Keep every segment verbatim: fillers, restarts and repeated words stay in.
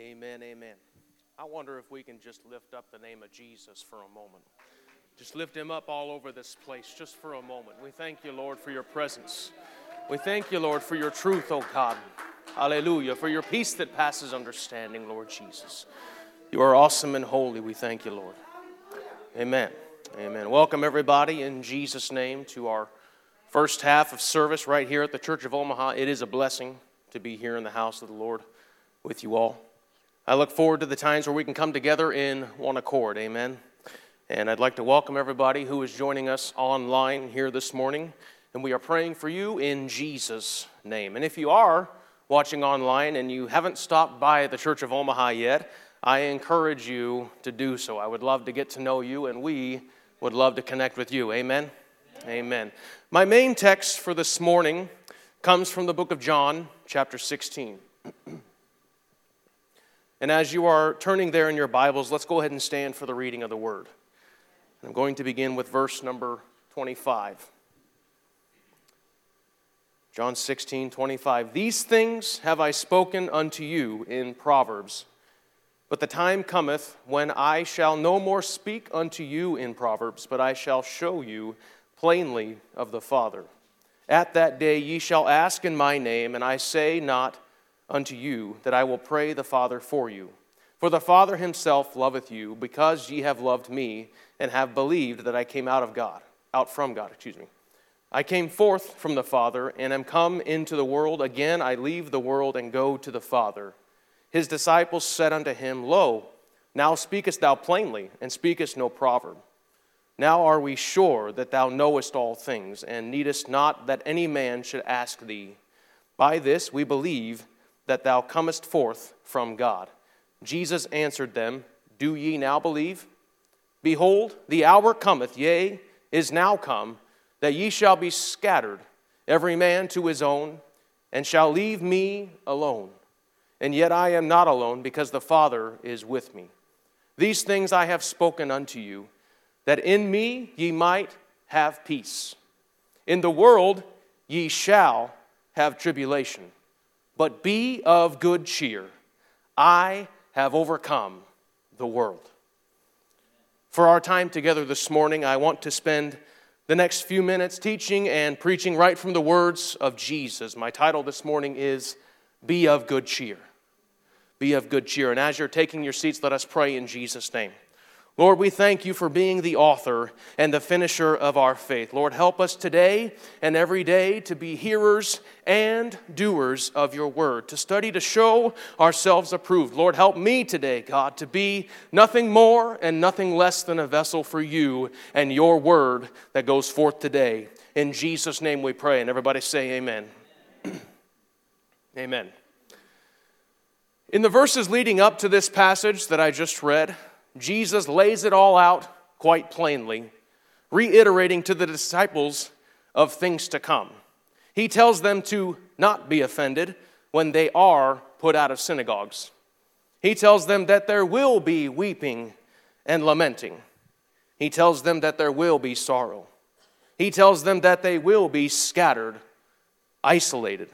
Amen, amen. I wonder if we can just lift up the name of Jesus for a moment. Just lift him up all over this place just for a moment. We thank you, Lord, for your presence. We thank you, Lord, for your truth, oh God. Hallelujah. For your peace that passes understanding, Lord Jesus. You are awesome and holy. We thank you, Lord. Amen. Amen. Welcome, everybody, in Jesus' name to our first half of service right here at the Church of Omaha. It is a blessing to be here in the house of the Lord with you all. I look forward to the times where we can come together in one accord. Amen. And I'd like to welcome everybody who is joining us online here this morning. And we are praying for you in Jesus' name. And if you are watching online and you haven't stopped by the Church of Omaha yet, I encourage you to do so. I would love to get to know you, and we would love to connect with you. Amen? Amen. Amen. My main text for this morning comes from the book of John, chapter sixteen. And as you are turning there in your Bibles, let's go ahead and stand for the reading of the Word. I'm going to begin with verse number twenty-five. John sixteen, twenty-five. These things have I spoken unto you in Proverbs, but the time cometh when I shall no more speak unto you in Proverbs, but I shall show you plainly of the Father. At that day ye shall ask in my name, and I say not unto you that I will pray the Father for you. For the Father himself loveth you, because ye have loved me, and have believed that I came out of God, out from God, excuse me. I came forth from the Father, and am come into the world. Again I leave the world and go to the Father. His disciples said unto him, Lo, now speakest thou plainly, and speakest no proverb. Now are we sure that thou knowest all things, and needest not that any man should ask thee. By this we believe that thou comest forth from God. Jesus answered them, Do ye now believe? Behold, the hour cometh, yea, is now come, that ye shall be scattered, every man to his own, and shall leave me alone. And yet I am not alone, because the Father is with me. These things I have spoken unto you, that in me ye might have peace. In the world ye shall have tribulation, but be of good cheer. I have overcome the world. For our time together this morning, I want to spend the next few minutes teaching and preaching right from the words of Jesus. My title this morning is, Be of Good Cheer. Be of good cheer. And as you're taking your seats, let us pray in Jesus' name. Lord, we thank you for being the author and the finisher of our faith. Lord, help us today and every day to be hearers and doers of your word, to study to show ourselves approved. Lord, help me today, God, to be nothing more and nothing less than a vessel for you and your word that goes forth today. In Jesus' name we pray, and everybody say amen. Amen. In the verses leading up to this passage that I just read, Jesus lays it all out quite plainly, reiterating to the disciples of things to come. He tells them to not be offended when they are put out of synagogues. He tells them that there will be weeping and lamenting. He tells them that there will be sorrow. He tells them that they will be scattered, isolated.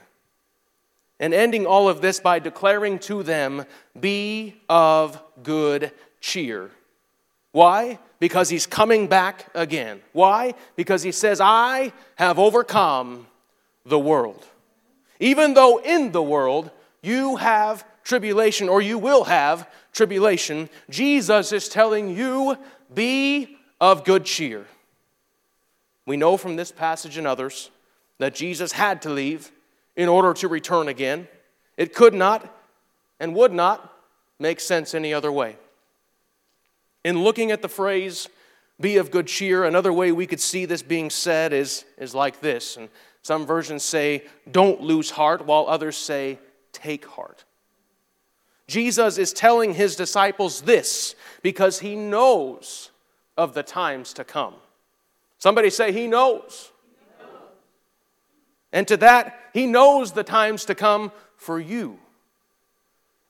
And ending all of this by declaring to them, Be of good cheer. Why? Because he's coming back again. Why? Because he says, I have overcome the world. Even though in the world you have tribulation, or you will have tribulation, Jesus is telling you, be of good cheer. We know from this passage and others that Jesus had to leave in order to return again. It could not and would not make sense any other way. In looking at the phrase, be of good cheer, another way we could see this being said is, is like this. And some versions say, don't lose heart, while others say, take heart. Jesus is telling his disciples this because he knows of the times to come. Somebody say, he knows. He knows. And to that, he knows the times to come for you.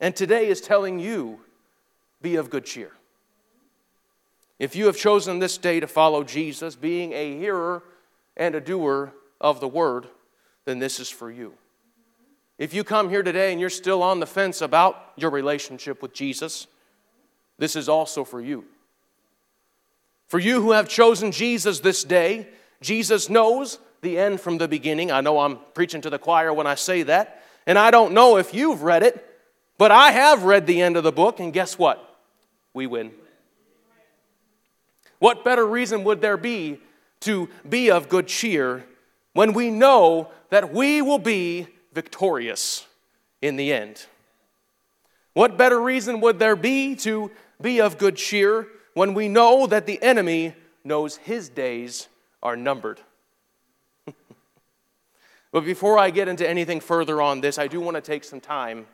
And today is telling you, be of good cheer. If you have chosen this day to follow Jesus, being a hearer and a doer of the word, then this is for you. If you come here today and you're still on the fence about your relationship with Jesus, this is also for you. For you who have chosen Jesus this day, Jesus knows the end from the beginning. I know I'm preaching to the choir when I say that. And I don't know if you've read it, but I have read the end of the book, and guess what? We win. What better reason would there be to be of good cheer when we know that we will be victorious in the end? What better reason would there be to be of good cheer when we know that the enemy knows his days are numbered? But before I get into anything further on this, I do want to take some time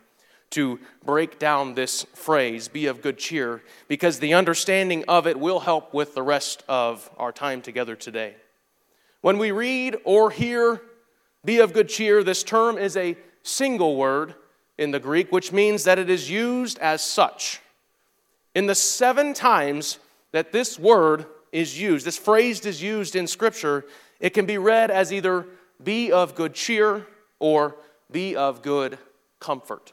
to break down this phrase, be of good cheer, because the understanding of it will help with the rest of our time together today. When we read or hear be of good cheer, this term is a single word in the Greek, which means that it is used as such. In the seven times that this word is used, this phrase is used in Scripture, it can be read as either be of good cheer or be of good comfort.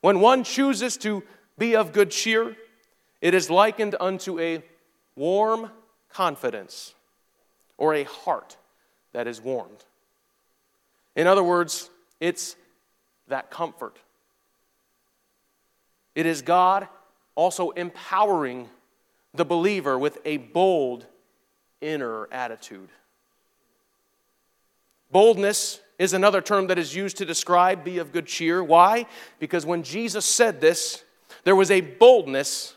When one chooses to be of good cheer, it is likened unto a warm confidence or a heart that is warmed. In other words, it's that comfort. It is God also empowering the believer with a bold inner attitude. Boldness is another term that is used to describe be of good cheer. Why? Because when Jesus said this, there was a boldness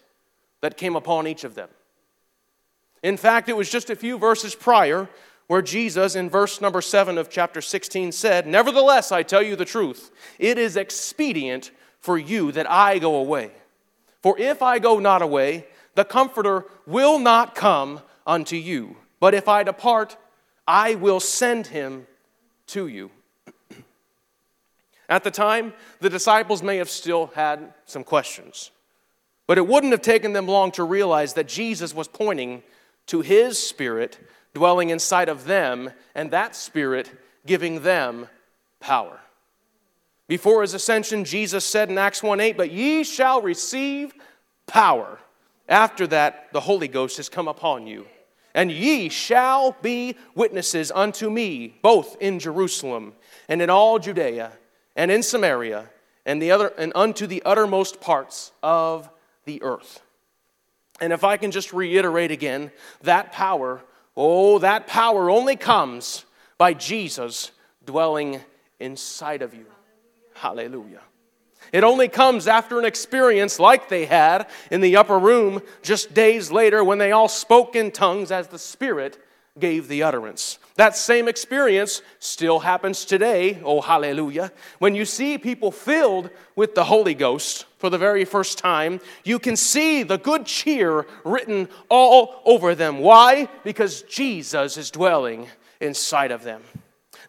that came upon each of them. In fact, it was just a few verses prior where Jesus, in verse number seven of chapter sixteen, said, "Nevertheless, I tell you the truth, it is expedient for you that I go away. For if I go not away, the Comforter will not come unto you. But if I depart, I will send him to you." At the time, the disciples may have still had some questions, but it wouldn't have taken them long to realize that Jesus was pointing to his Spirit dwelling inside of them, and that Spirit giving them power. Before his ascension, Jesus said in Acts one eight, "But ye shall receive power. After that, the Holy Ghost has come upon you. And ye shall be witnesses unto me, both in Jerusalem and in all Judea and in Samaria and the other and unto the uttermost parts of the earth." And if I can just reiterate again, that power Oh, that power only comes by Jesus dwelling inside of you. Hallelujah. Hallelujah. It only comes after an experience like they had in the upper room just days later when they all spoke in tongues as the Spirit gave the utterance. That same experience still happens today, oh hallelujah. When you see people filled with the Holy Ghost for the very first time, you can see the good cheer written all over them. Why? Because Jesus is dwelling inside of them.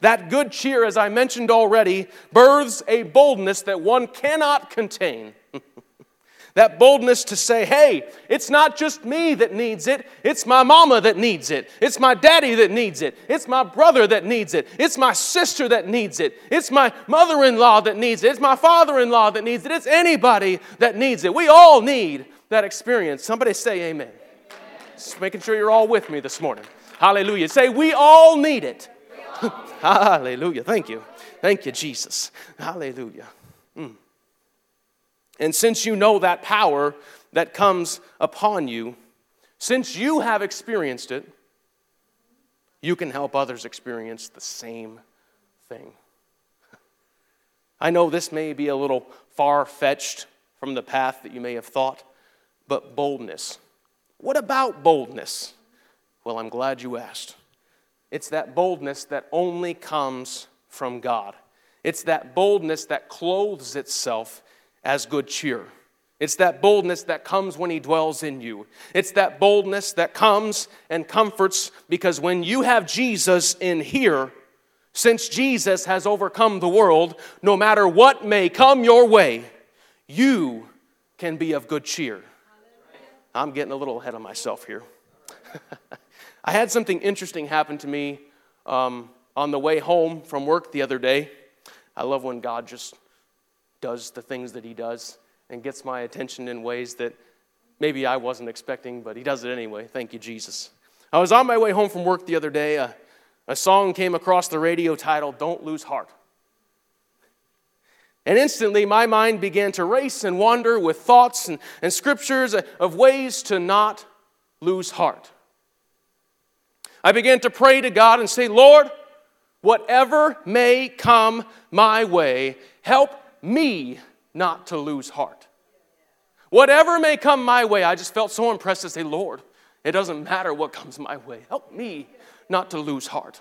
That good cheer, as I mentioned already, births a boldness that one cannot contain. That boldness to say, hey, it's not just me that needs it. It's my mama that needs it. It's my daddy that needs it. It's my brother that needs it. It's my sister that needs it. It's my mother-in-law that needs it. It's my father-in-law that needs it. It's anybody that needs it. We all need that experience. Somebody say amen. Amen. Just making sure you're all with me this morning. Hallelujah. Say, we all need it. All need it. Hallelujah. Thank you. Thank you, Jesus. Hallelujah. Mm. And since you know that power that comes upon you, since you have experienced it, you can help others experience the same thing. I know this may be a little far-fetched from the path that you may have thought, but boldness. What about boldness? Well, I'm glad you asked. It's that boldness that only comes from God. It's that boldness that clothes itself as good cheer. It's that boldness that comes when he dwells in you. It's that boldness that comes and comforts, because when you have Jesus in here, since Jesus has overcome the world, no matter what may come your way, you can be of good cheer. I'm getting a little ahead of myself here. I had something interesting happen to me um, on the way home from work the other day. I love when God just does the things that he does and gets my attention in ways that maybe I wasn't expecting, but he does it anyway. Thank you, Jesus. I was on my way home from work the other day. A, a song came across the radio titled, "Don't Lose Heart." And instantly, my mind began to race and wander with thoughts and, and scriptures of ways to not lose heart. I began to pray to God and say, "Lord, whatever may come my way, help me not to lose heart." Whatever may come my way, I just felt so impressed to say, "Lord, it doesn't matter what comes my way. Help me not to lose heart."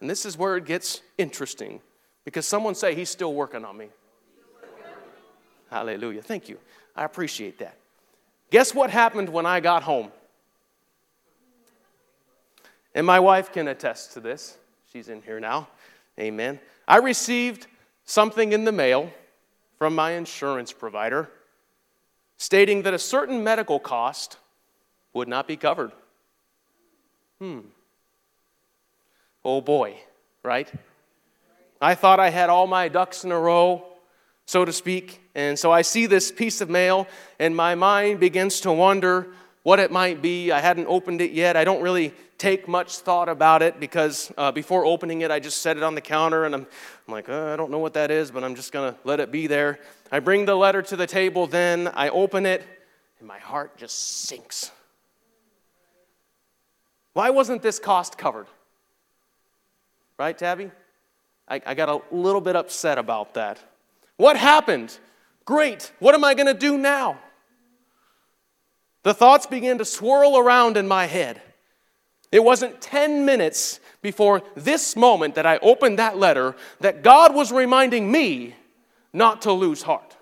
And this is where it gets interesting. Because someone say, "He's still working on me." Hallelujah. Thank you. I appreciate that. Guess what happened when I got home? And my wife can attest to this. She's in here now. Amen. I received something in the mail from my insurance provider stating that a certain medical cost would not be covered. Hmm. Oh boy, right? I thought I had all my ducks in a row, so to speak. And so I see this piece of mail, and my mind begins to wonder what it might be. I hadn't opened it yet. I don't really take much thought about it because uh, before opening it, I just set it on the counter, and I'm, I'm like, oh, I don't know what that is, but I'm just going to let it be there. I bring the letter to the table then. I open it, and my heart just sinks. Why wasn't this cost covered? Right, Tabby? I, I got a little bit upset about that. What happened? Great. What am I going to do now? The thoughts began to swirl around in my head. It wasn't ten minutes before this moment that I opened that letter that God was reminding me not to lose heart.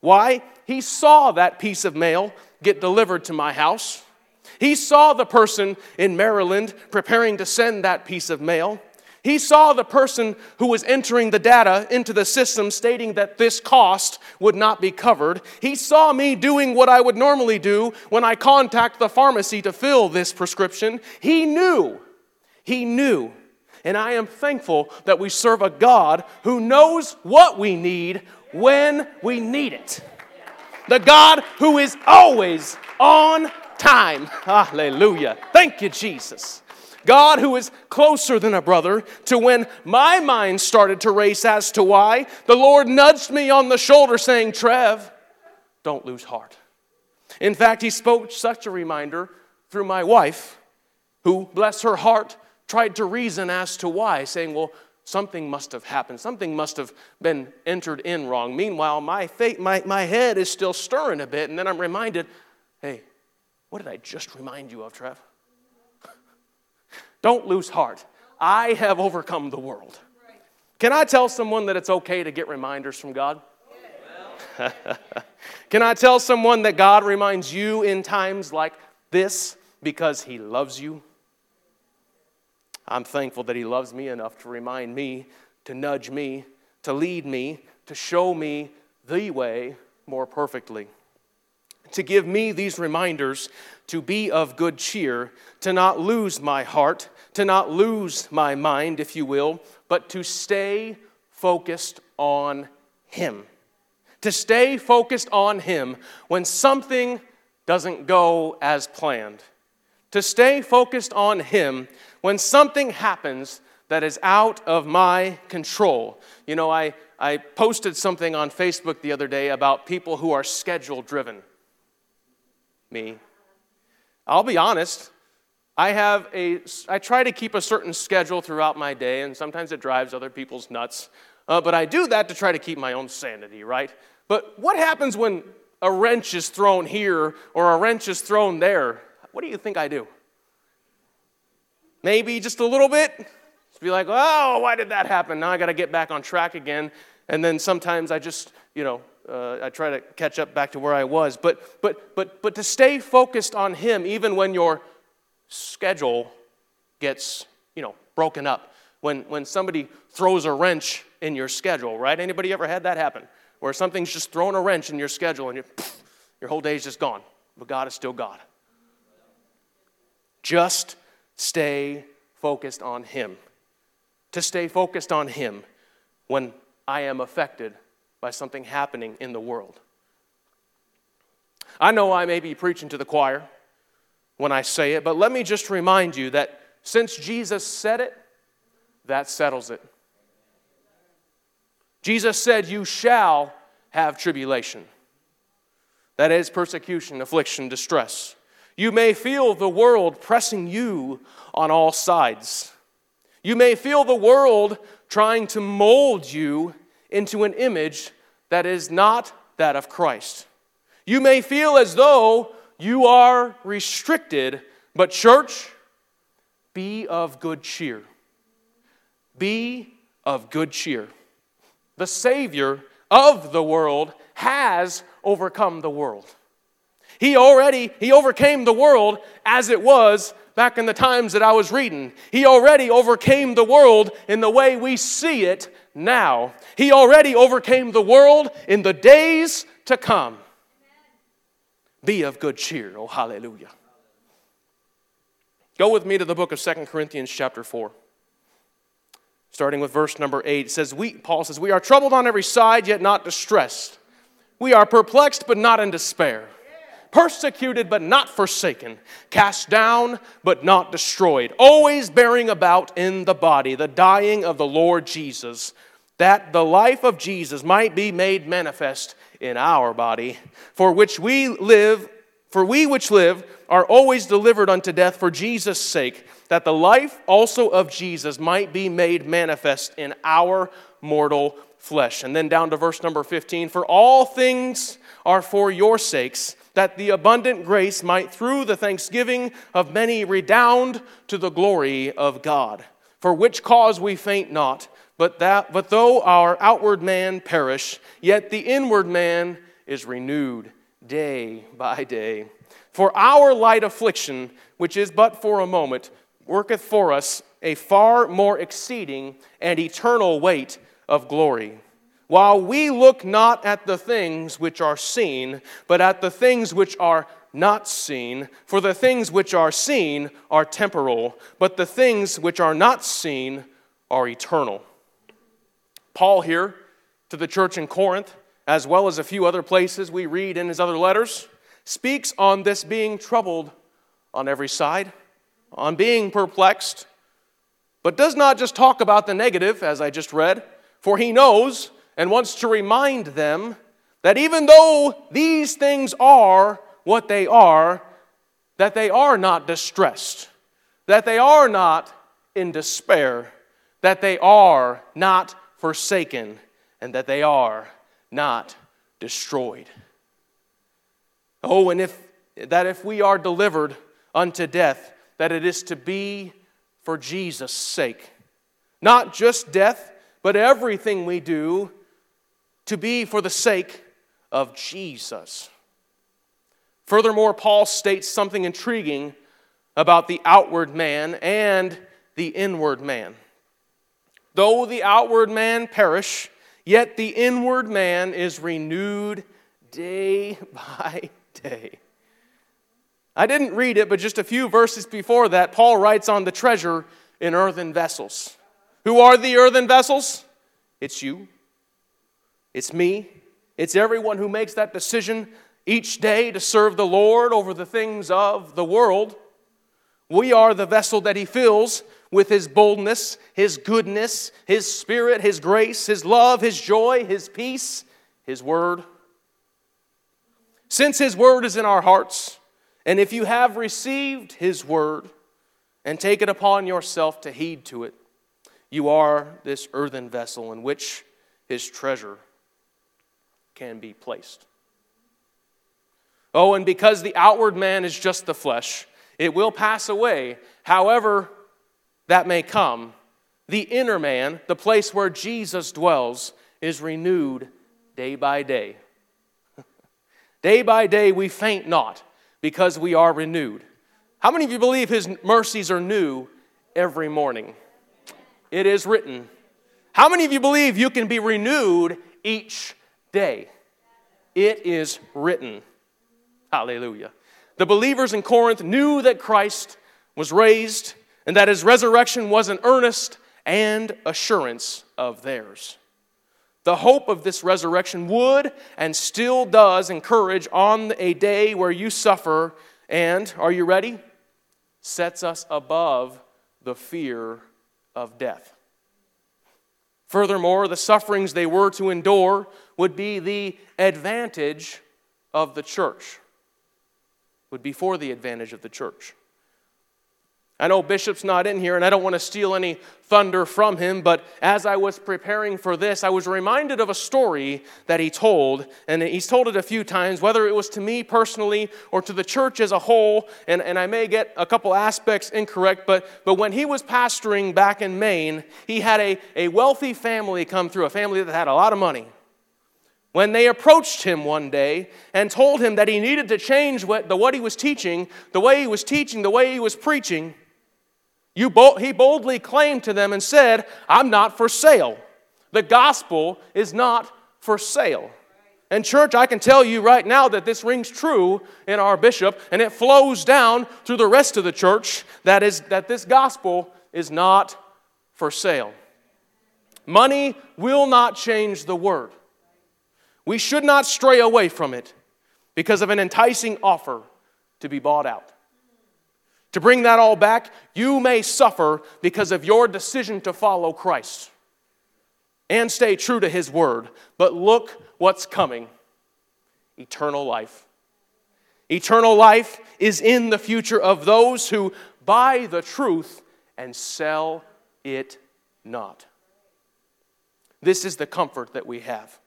Why? He saw that piece of mail get delivered to my house. He saw the person in Maryland preparing to send that piece of mail. He saw the person who was entering the data into the system stating that this cost would not be covered. He saw me doing what I would normally do when I contact the pharmacy to fill this prescription. He knew. He knew. And I am thankful that we serve a God who knows what we need when we need it. The God who is always on time. Hallelujah. Thank you, Jesus. God who is closer than a brother to when my mind started to race as to why, the Lord nudged me on the shoulder saying, "Trev, don't lose heart." In fact, he spoke such a reminder through my wife who, bless her heart, tried to reason as to why, saying, "Well, something must have happened. Something must have been entered in wrong." Meanwhile, my, faith, my, my head is still stirring a bit, and then I'm reminded, "Hey, what did I just remind you of, Trev? Don't lose heart. I have overcome the world." Can I tell someone that it's okay to get reminders from God? Can I tell someone that God reminds you in times like this because he loves you? I'm thankful that he loves me enough to remind me, to nudge me, to lead me, to show me the way more perfectly. To give me these reminders to be of good cheer, to not lose my heart, to not lose my mind, if you will, but to stay focused on him. To stay focused on him when something doesn't go as planned. To stay focused on him when something happens that is out of my control. You know, I, I posted something on Facebook the other day about people who are schedule-driven. Me. I'll be honest, I have a, I try to keep a certain schedule throughout my day, and sometimes it drives other people's nuts, uh, but I do that to try to keep my own sanity, right? But what happens when a wrench is thrown here or a wrench is thrown there? What do you think I do? Maybe just a little bit? Just be like, oh, why did that happen? Now I got to get back on track again, and then sometimes I just, you know, Uh, I try to catch up back to where I was, but but but but to stay focused on him even when your schedule gets, you know, broken up. When when somebody throws a wrench in your schedule, right? Anybody ever had that happen? Where something's just thrown a wrench in your schedule and you, poof, your whole day's just gone. But God is still God. Just stay focused on him. to stay focused on Him when I am affected by something happening in the world. I know I may be preaching to the choir when I say it, but let me just remind you that since Jesus said it, that settles it. Jesus said, you shall have tribulation. That is persecution, affliction, distress. You may feel the world pressing you on all sides. You may feel the world trying to mold you into an image that is not that of Christ. You may feel as though you are restricted, but church, be of good cheer. Be of good cheer. The Savior of the world has overcome the world. He already, he overcame the world as it was back in the times that I was reading. He already overcame the world in the way we see it now. He already overcame the world in the days to come. Be of good cheer. Oh, hallelujah. Go with me to the book of Second Corinthians chapter four. Starting with verse number eight, it says, we, Paul says, we are troubled on every side, yet not distressed. We are perplexed, but not in despair. Persecuted, but not forsaken. Cast down, but not destroyed. Always bearing about in the body the dying of the Lord Jesus, that the life of Jesus might be made manifest in our body, for which we live, for we which live are always delivered unto death for Jesus' sake, that the life also of Jesus might be made manifest in our mortal flesh. And then down to verse number fifteen, for all things are for your sakes, that the abundant grace might through the thanksgiving of many redound to the glory of God, for which cause we faint not. But that, but though our outward man perish, yet the inward man is renewed day by day. For our light affliction, which is but for a moment, worketh for us a far more exceeding and eternal weight of glory. While we look not at the things which are seen, but at the things which are not seen. For the things which are seen are temporal, but the things which are not seen are eternal. Paul here to the church in Corinth, as well as a few other places we read in his other letters, speaks on this being troubled on every side, on being perplexed, but does not just talk about the negative, as I just read, for he knows and wants to remind them that even though these things are what they are, that they are not distressed, that they are not in despair, that they are not forsaken, and that they are not destroyed. Oh, and if that if we are delivered unto death, that it is to be for Jesus' sake. Not just death, but everything we do to be for the sake of Jesus. Furthermore, Paul states something intriguing about the outward man and the inward man. Though the outward man perish, yet the inward man is renewed day by day. I didn't read it, but just a few verses before that, Paul writes on the treasure in earthen vessels. Who are the earthen vessels? It's you. It's me. It's everyone who makes that decision each day to serve the Lord over the things of the world. We are the vessel that He fills with His boldness, His goodness, His Spirit, His grace, His love, His joy, His peace, His Word. Since His Word is in our hearts, and if you have received His Word and take it upon yourself to heed to it, you are this earthen vessel in which His treasure can be placed. Oh, and because the outward man is just the flesh, it will pass away, however that may come. The inner man, the place where Jesus dwells, is renewed day by day. Day by day we faint not, because we are renewed. How many of you believe His mercies are new every morning? It is written. How many of you believe you can be renewed each day? It is written. Hallelujah. The believers in Corinth knew that Christ was raised and that His resurrection was an earnest and assurance of theirs. The hope of this resurrection would and still does encourage on a day where you suffer and, are you ready? Sets us above the fear of death. Furthermore, the sufferings they were to endure would be the advantage of the church. Would be for the advantage of the church. I know Bishop's not in here, and I don't want to steal any thunder from him, but as I was preparing for this, I was reminded of a story that he told, and he's told it a few times, whether it was to me personally or to the church as a whole, and, and I may get a couple aspects incorrect, but, but when he was pastoring back in Maine, he had a, a wealthy family come through, a family that had a lot of money. When they approached him one day and told him that he needed to change what, the, what he was teaching, the way he was teaching, the way he was preaching, You bold, he boldly claimed to them and said, "I'm not for sale. The gospel is not for sale." And church, I can tell you right now that this rings true in our bishop, and it flows down through the rest of the church, that is, that this gospel is not for sale. Money will not change the word. We should not stray away from it because of an enticing offer to be bought out. To bring that all back, you may suffer because of your decision to follow Christ and stay true to His Word. But look what's coming. Eternal life. Eternal life is in the future of those who buy the truth and sell it not. This is the comfort that we have.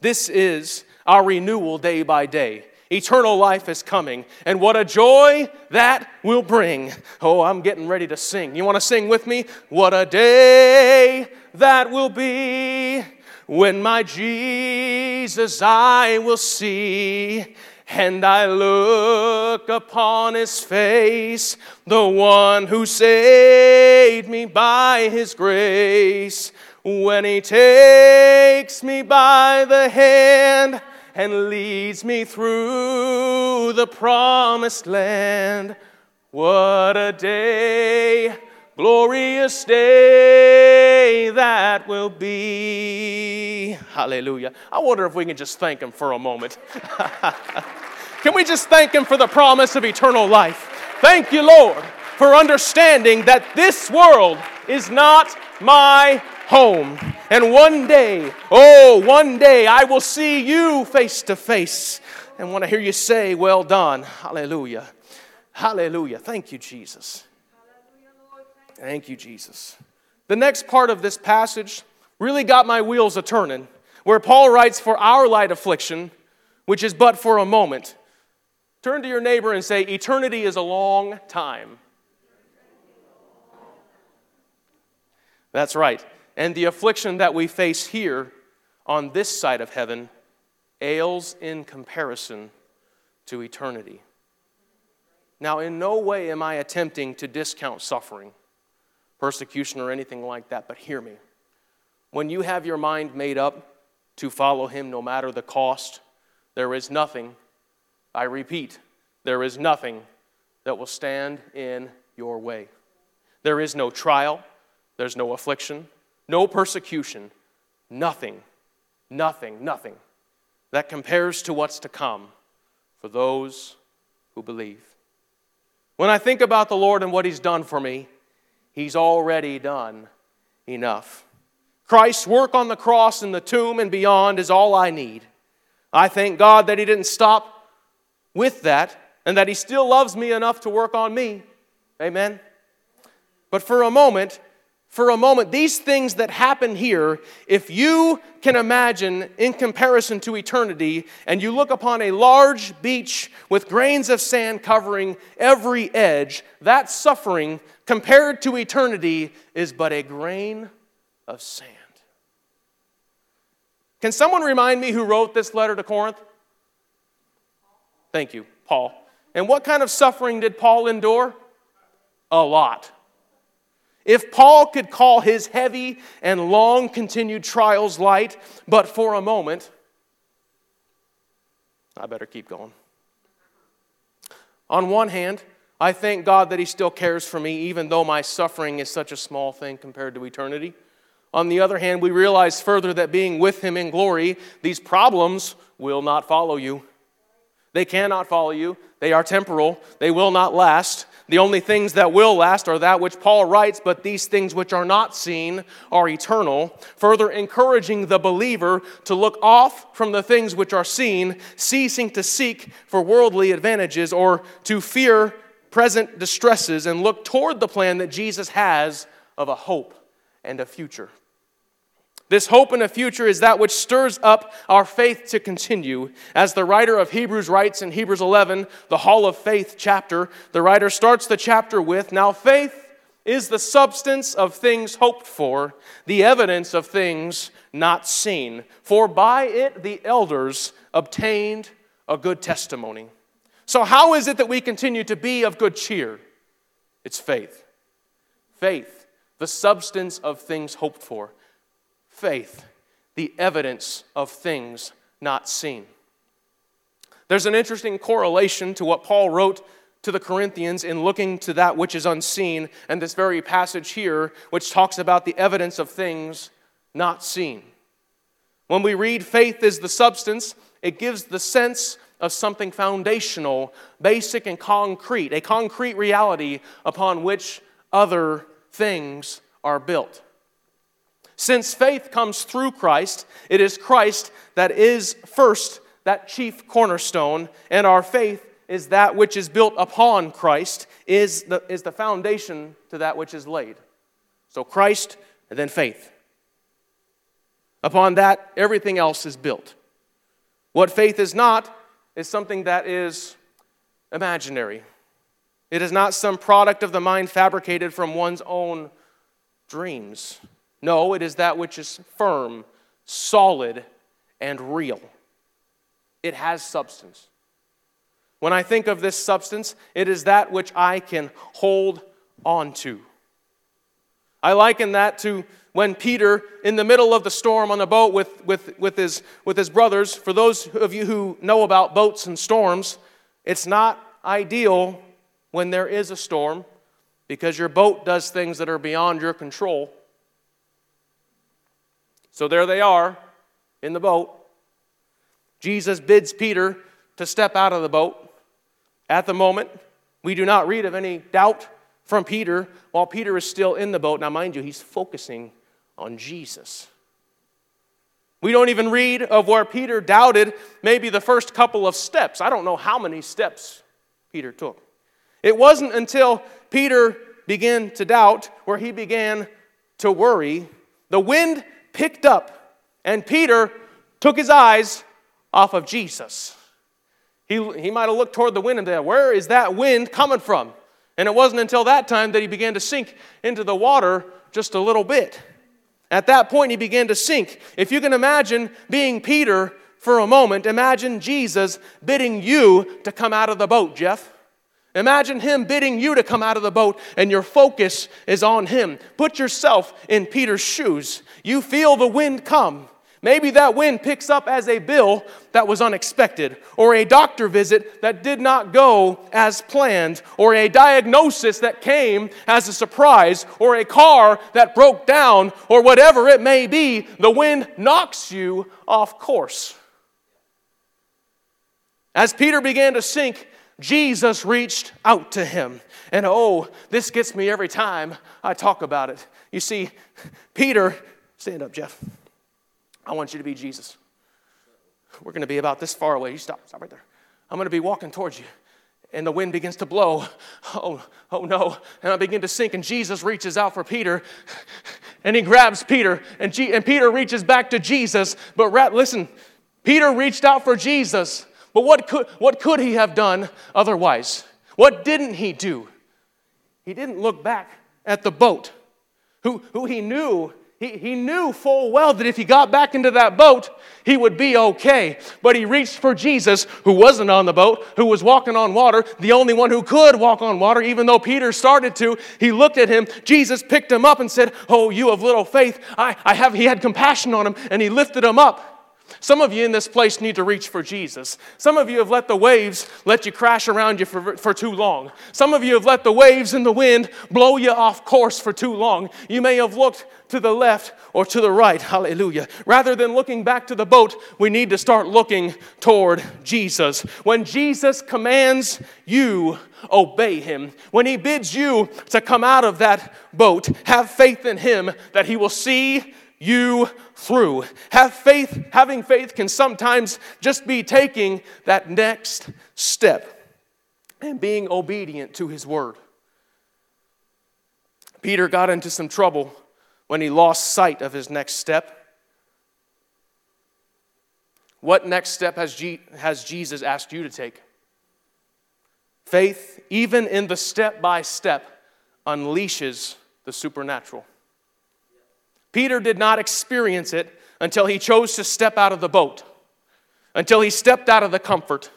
This is our renewal day by day. Eternal life is coming, and what a joy that will bring. Oh, I'm getting ready to sing. You want to sing with me? What a day that will be, when my Jesus I will see, and I look upon His face, the one who saved me by His grace. When He takes me by the hand, and leads me through the promised land. What a day, glorious day that will be. Hallelujah. I wonder if we can just thank Him for a moment. Can we just thank Him for the promise of eternal life? Thank you, Lord, for understanding that this world is not my home. And one day, oh, one day I will see you face to face and want to hear you say, "Well done." Hallelujah. Hallelujah. Thank you, Jesus. Thank you, Jesus. The next part of this passage really got my wheels a-turning, where Paul writes, "For our light affliction, which is but for a moment." Turn to your neighbor and say, "Eternity is a long time." That's right. And the affliction that we face here on this side of heaven ails in comparison to eternity. Now, in no way am I attempting to discount suffering, persecution, or anything like that, but hear me. When you have your mind made up to follow Him no matter the cost, there is nothing, I repeat, there is nothing that will stand in your way. There is no trial, there's no affliction, no persecution, nothing, nothing, nothing that compares to what's to come for those who believe. When I think about the Lord and what He's done for me, He's already done enough. Christ's work on the cross and the tomb and beyond is all I need. I thank God that He didn't stop with that and that He still loves me enough to work on me. Amen? But for a moment... For a moment, these things that happen here, if you can imagine in comparison to eternity, and you look upon a large beach with grains of sand covering every edge, that suffering compared to eternity is but a grain of sand. Can someone remind me who wrote this letter to Corinth? Thank you, Paul. And what kind of suffering did Paul endure? A lot. If Paul could call his heavy and long-continued trials light, but for a moment, I better keep going. On one hand, I thank God that He still cares for me, even though my suffering is such a small thing compared to eternity. On the other hand, we realize further that being with Him in glory, these problems will not follow you. They cannot follow you. They are temporal. They will not last. The only things that will last are that which Paul writes, but these things which are not seen are eternal, further encouraging the believer to look off from the things which are seen, ceasing to seek for worldly advantages or to fear present distresses, and look toward the plan that Jesus has of a hope and a future. This hope and a future is that which stirs up our faith to continue. As the writer of Hebrews writes in Hebrews eleven, the Hall of Faith chapter, the writer starts the chapter with, "Now faith is the substance of things hoped for, the evidence of things not seen. For by it the elders obtained a good testimony." So how is it that we continue to be of good cheer? It's faith. Faith, the substance of things hoped for. Faith, the evidence of things not seen. There's an interesting correlation to what Paul wrote to the Corinthians in looking to that which is unseen, and this very passage here, which talks about the evidence of things not seen. When we read faith is the substance, it gives the sense of something foundational, basic and concrete, a concrete reality upon which other things are built. Since faith comes through Christ, it is Christ that is first that chief cornerstone, and our faith is that which is built upon Christ, is the, is the foundation to that which is laid. So Christ, and then faith. Upon that, everything else is built. What faith is not is something that is imaginary. It is not some product of the mind fabricated from one's own dreams. No, it is that which is firm, solid, and real. It has substance. When I think of this substance, it is that which I can hold on to. I liken that to when Peter, in the middle of the storm on a boat with, with, with, his, with his brothers, for those of you who know about boats and storms, it's not ideal when there is a storm because your boat does things that are beyond your control. So there they are in the boat. Jesus bids Peter to step out of the boat. At the moment, we do not read of any doubt from Peter while Peter is still in the boat. Now, mind you, he's focusing on Jesus. We don't even read of where Peter doubted maybe the first couple of steps. I don't know how many steps Peter took. It wasn't until Peter began to doubt where he began to worry. The wind picked up, and Peter took his eyes off of Jesus. He, he might have looked toward the wind and said, "Where is that wind coming from?" And it wasn't until that time that he began to sink into the water just a little bit. At that point, he began to sink. If you can imagine being Peter for a moment, imagine Jesus bidding you to come out of the boat, Jeff. Imagine Him bidding you to come out of the boat, and your focus is on Him. Put yourself in Peter's shoes. You feel the wind come. Maybe that wind picks up as a bill that was unexpected, or a doctor visit that did not go as planned, or a diagnosis that came as a surprise, or a car that broke down, or whatever it may be. The wind knocks you off course. As Peter began to sink, Jesus reached out to him. And oh, this gets me every time I talk about it. You see, Peter, stand up, Jeff. I want you to be Jesus. We're going to be about this far away. You stop, stop right there. I'm going to be walking towards you. And the wind begins to blow. Oh, oh no. And I begin to sink, and Jesus reaches out for Peter. And he grabs Peter. And, G- and Peter reaches back to Jesus. But rat- listen, Peter reached out for Jesus. But what could, what could he have done otherwise? What didn't he do? He didn't look back at the boat, who, who he knew. He, he knew full well that if he got back into that boat, he would be okay. But he reached for Jesus, who wasn't on the boat, who was walking on water, the only one who could walk on water, even though Peter started to. He looked at him. Jesus picked him up and said, "Oh, you of little faith." I, I have. He had compassion on him, and he lifted him up. Some of you in this place need to reach for Jesus. Some of you have let the waves let you crash around you for, for too long. Some of you have let the waves and the wind blow you off course for too long. You may have looked to the left or to the right. Hallelujah. Rather than looking back to the boat, we need to start looking toward Jesus. When Jesus commands you, obey him. When he bids you to come out of that boat, have faith in him that he will see you through. Have faith. Having faith can sometimes just be taking that next step and being obedient to his word. Peter got into some trouble when he lost sight of his next step. What next step has, G- has Jesus asked you to take? Faith, even in the step-by-step, unleashes the supernatural. Peter did not experience it until he chose to step out of the boat, until he stepped out of the comfort,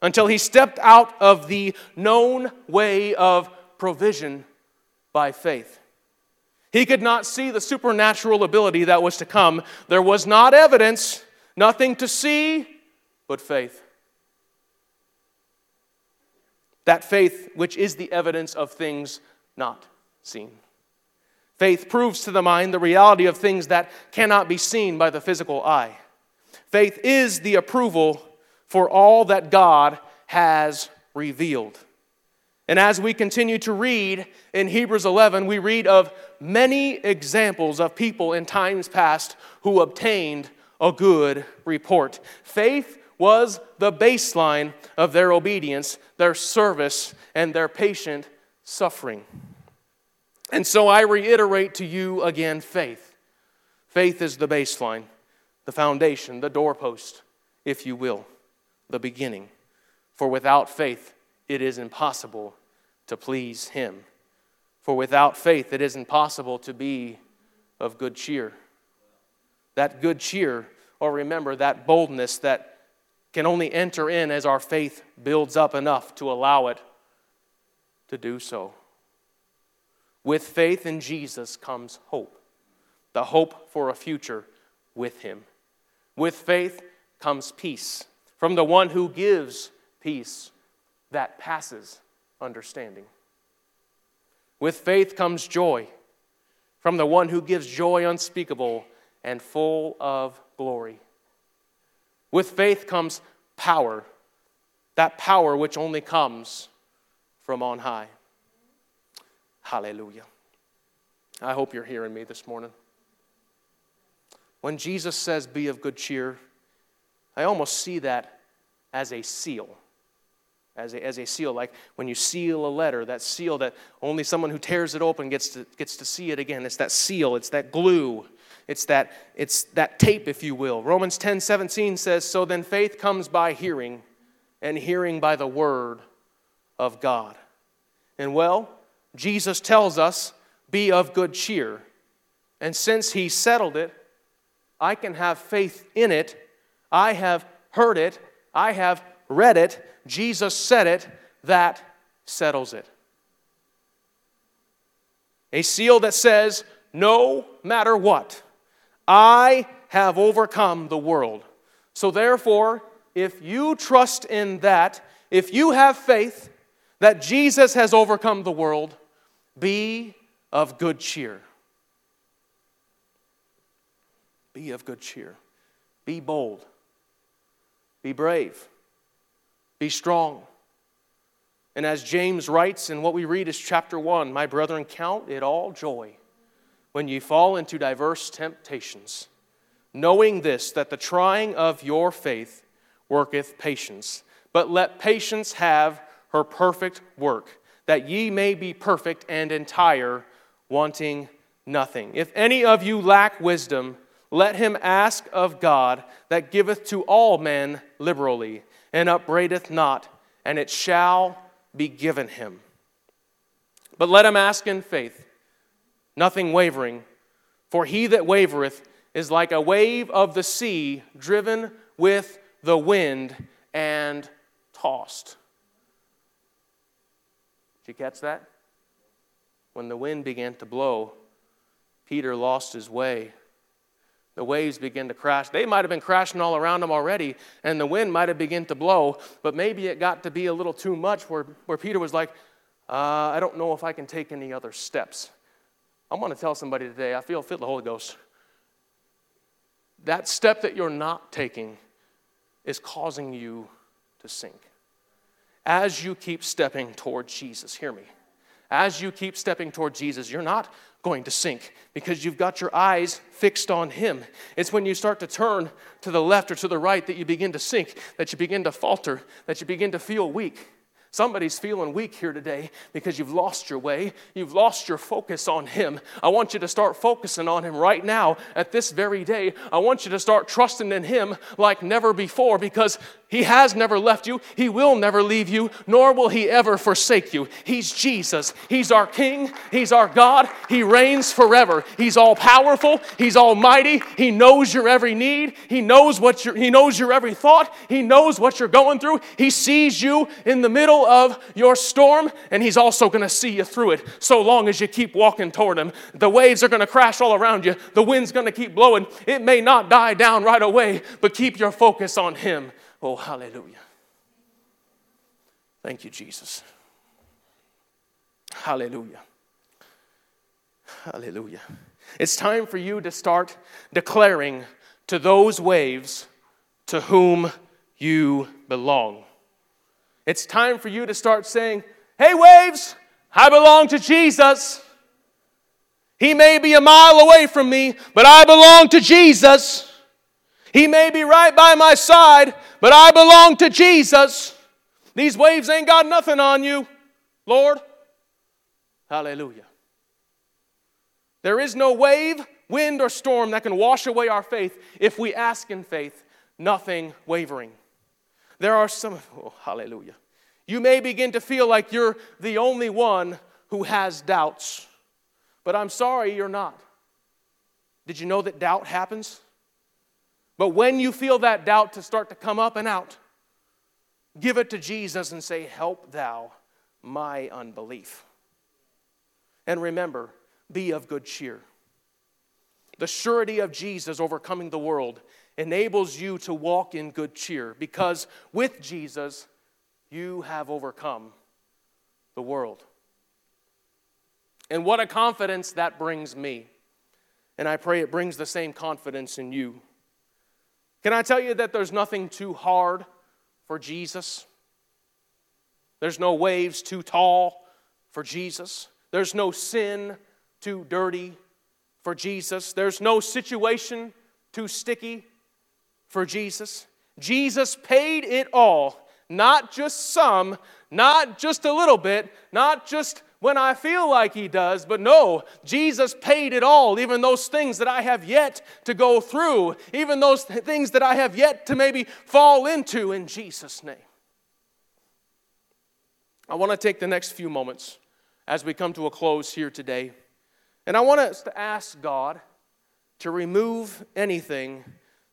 until he stepped out of the known way of provision by faith. He could not see the supernatural ability that was to come. There was not evidence, nothing to see but faith. That faith which is the evidence of things not seen. Faith proves to the mind the reality of things that cannot be seen by the physical eye. Faith is the approval for all that God has revealed. And as we continue to read in Hebrews eleven, we read of many examples of people in times past who obtained a good report. Faith was the baseline of their obedience, their service, and their patient suffering. And so I reiterate to you again, faith. Faith is the baseline, the foundation, the doorpost, if you will, the beginning. For without faith, it is impossible to please him. For without faith, it is impossible to be of good cheer. That good cheer, or remember that boldness that can only enter in as our faith builds up enough to allow it to do so. With faith in Jesus comes hope, the hope for a future with him. With faith comes peace from the one who gives peace that passes understanding. With faith comes joy from the one who gives joy unspeakable and full of glory. With faith comes power, that power which only comes from on high. Hallelujah. I hope you're hearing me this morning. When Jesus says, be of good cheer, I almost see that as a seal. As a, as a seal, like when you seal a letter, that seal that only someone who tears it open gets to, gets to see it again. It's that seal, it's that glue, it's that, it's that tape, if you will. Romans ten seventeen says, so then faith comes by hearing, and hearing by the word of God. And well, Jesus tells us, be of good cheer. And since he settled it, I can have faith in it. I have heard it. I have read it. Jesus said it. That settles it. A seal that says, no matter what, I have overcome the world. So therefore, if you trust in that, if you have faith that Jesus has overcome the world, be of good cheer. Be of good cheer. Be bold. Be brave. Be strong. And as James writes, and what we read is chapter one, my brethren, count it all joy when ye fall into diverse temptations, knowing this, that the trying of your faith worketh patience. But let patience have her perfect work, that ye may be perfect and entire, wanting nothing. If any of you lack wisdom, let him ask of God, that giveth to all men liberally, and upbraideth not, and it shall be given him. But let him ask in faith, nothing wavering, for he that wavereth is like a wave of the sea, driven with the wind and tossed. Did you catch that? When the wind began to blow, Peter lost his way. The waves begin to crash. They might have been crashing all around them already, and the wind might have begun to blow, but maybe it got to be a little too much where, where Peter was like, uh, I don't know if I can take any other steps. I'm going to tell somebody today, I feel fit the Holy Ghost. That step that you're not taking is causing you to sink. As you keep stepping toward Jesus, hear me. As you keep stepping toward Jesus, you're not going to sink because you've got your eyes fixed on Him. It's when you start to turn to the left or to the right that you begin to sink, that you begin to falter, that you begin to feel weak. Somebody's feeling weak here today because you've lost your way. You've lost your focus on Him. I want you to start focusing on Him right now at this very day. I want you to start trusting in Him like never before because He has never left you. He will never leave you, nor will He ever forsake you. He's Jesus. He's our King. He's our God. He reigns forever. He's all-powerful. He's almighty. He knows your every need. He knows what your, He knows your every thought. He knows what you're going through. He sees you in the middle of your storm, and He's also going to see you through it so long as you keep walking toward Him. The waves are going to crash all around you. The wind's going to keep blowing. It may not die down right away, but keep your focus on Him. Oh, hallelujah. Thank you, Jesus. Hallelujah. Hallelujah. It's time for you to start declaring to those waves to whom you belong. It's time for you to start saying, hey, waves, I belong to Jesus. He may be a mile away from me, but I belong to Jesus. He may be right by my side, but I belong to Jesus. These waves ain't got nothing on you, Lord. Hallelujah. There is no wave, wind, or storm that can wash away our faith if we ask in faith, nothing wavering. There are some, oh, hallelujah. You may begin to feel like you're the only one who has doubts, but I'm sorry you're not. Did you know that doubt happens? But when you feel that doubt to start to come up and out, give it to Jesus and say, help thou my unbelief. And remember, be of good cheer. The surety of Jesus overcoming the world enables you to walk in good cheer because with Jesus, you have overcome the world. And what a confidence that brings me. And I pray it brings the same confidence in you. Can I tell you that there's nothing too hard for Jesus? There's no waves too tall for Jesus. There's no sin too dirty for Jesus. There's no situation too sticky for Jesus. Jesus paid it all, not just some, not just a little bit, not just when I feel like He does, but no, Jesus paid it all, even those things that I have yet to go through, even those th- things that I have yet to maybe fall into in Jesus' name. I want to take the next few moments as we come to a close here today, and I want us to ask God to remove anything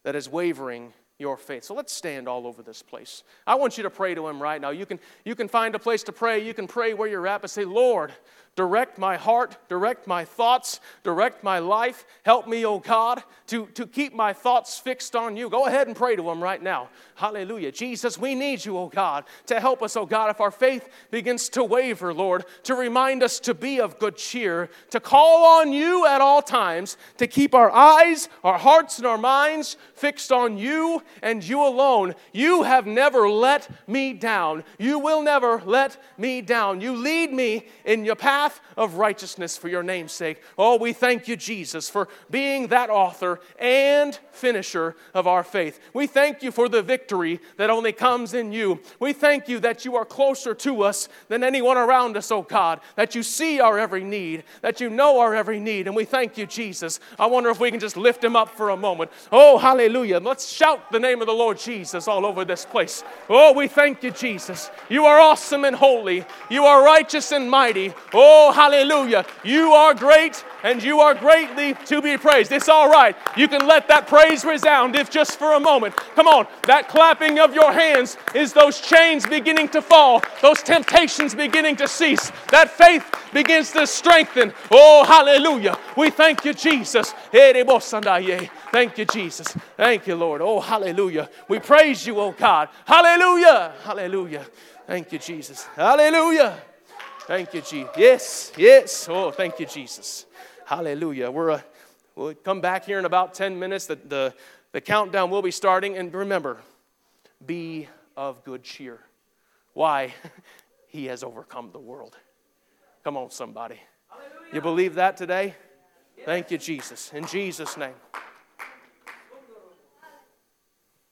that is wavering your faith. So let's stand all over this place. I want you to pray to Him right now. You can, you can find a place to pray. You can pray where you're at, but say, Lord, direct my heart, direct my thoughts, direct my life. Help me, oh God, to, to keep my thoughts fixed on You. Go ahead and pray to Him right now. Hallelujah. Jesus, we need You, oh God, to help us, oh God, if our faith begins to waver, Lord, to remind us to be of good cheer, to call on You at all times, to keep our eyes, our hearts, and our minds fixed on You and You alone. You have never let me down. You will never let me down. You lead me in Your path of righteousness for Your name's sake. Oh, we thank You, Jesus, for being that author and finisher of our faith. We thank You for the victory that only comes in You. We thank You that You are closer to us than anyone around us, oh God, that You see our every need, that You know our every need, and we thank You, Jesus. I wonder if we can just lift Him up for a moment. Oh, hallelujah. Let's shout the name of the Lord Jesus all over this place. Oh, we thank You, Jesus. You are awesome and holy. You are righteous and mighty. Oh, Oh, hallelujah. You are great, and you are greatly to be praised. It's all right. You can let that praise resound if just for a moment. Come on. That clapping of your hands is those chains beginning to fall, those temptations beginning to cease. That faith begins to strengthen. Oh, hallelujah. We thank you, Jesus. Thank you, Jesus. Thank you, Lord. Oh, hallelujah. We praise you, oh God. Hallelujah. Hallelujah. Thank you, Jesus. Hallelujah. Thank you, Jesus. Yes, yes. Oh, thank you, Jesus. Hallelujah. We're, uh, we'll come back here in about ten minutes. The, the, the countdown will be starting. And remember, be of good cheer. Why? He has overcome the world. Come on, somebody. Hallelujah. You believe that today? Yes. Thank you, Jesus. In Jesus' name.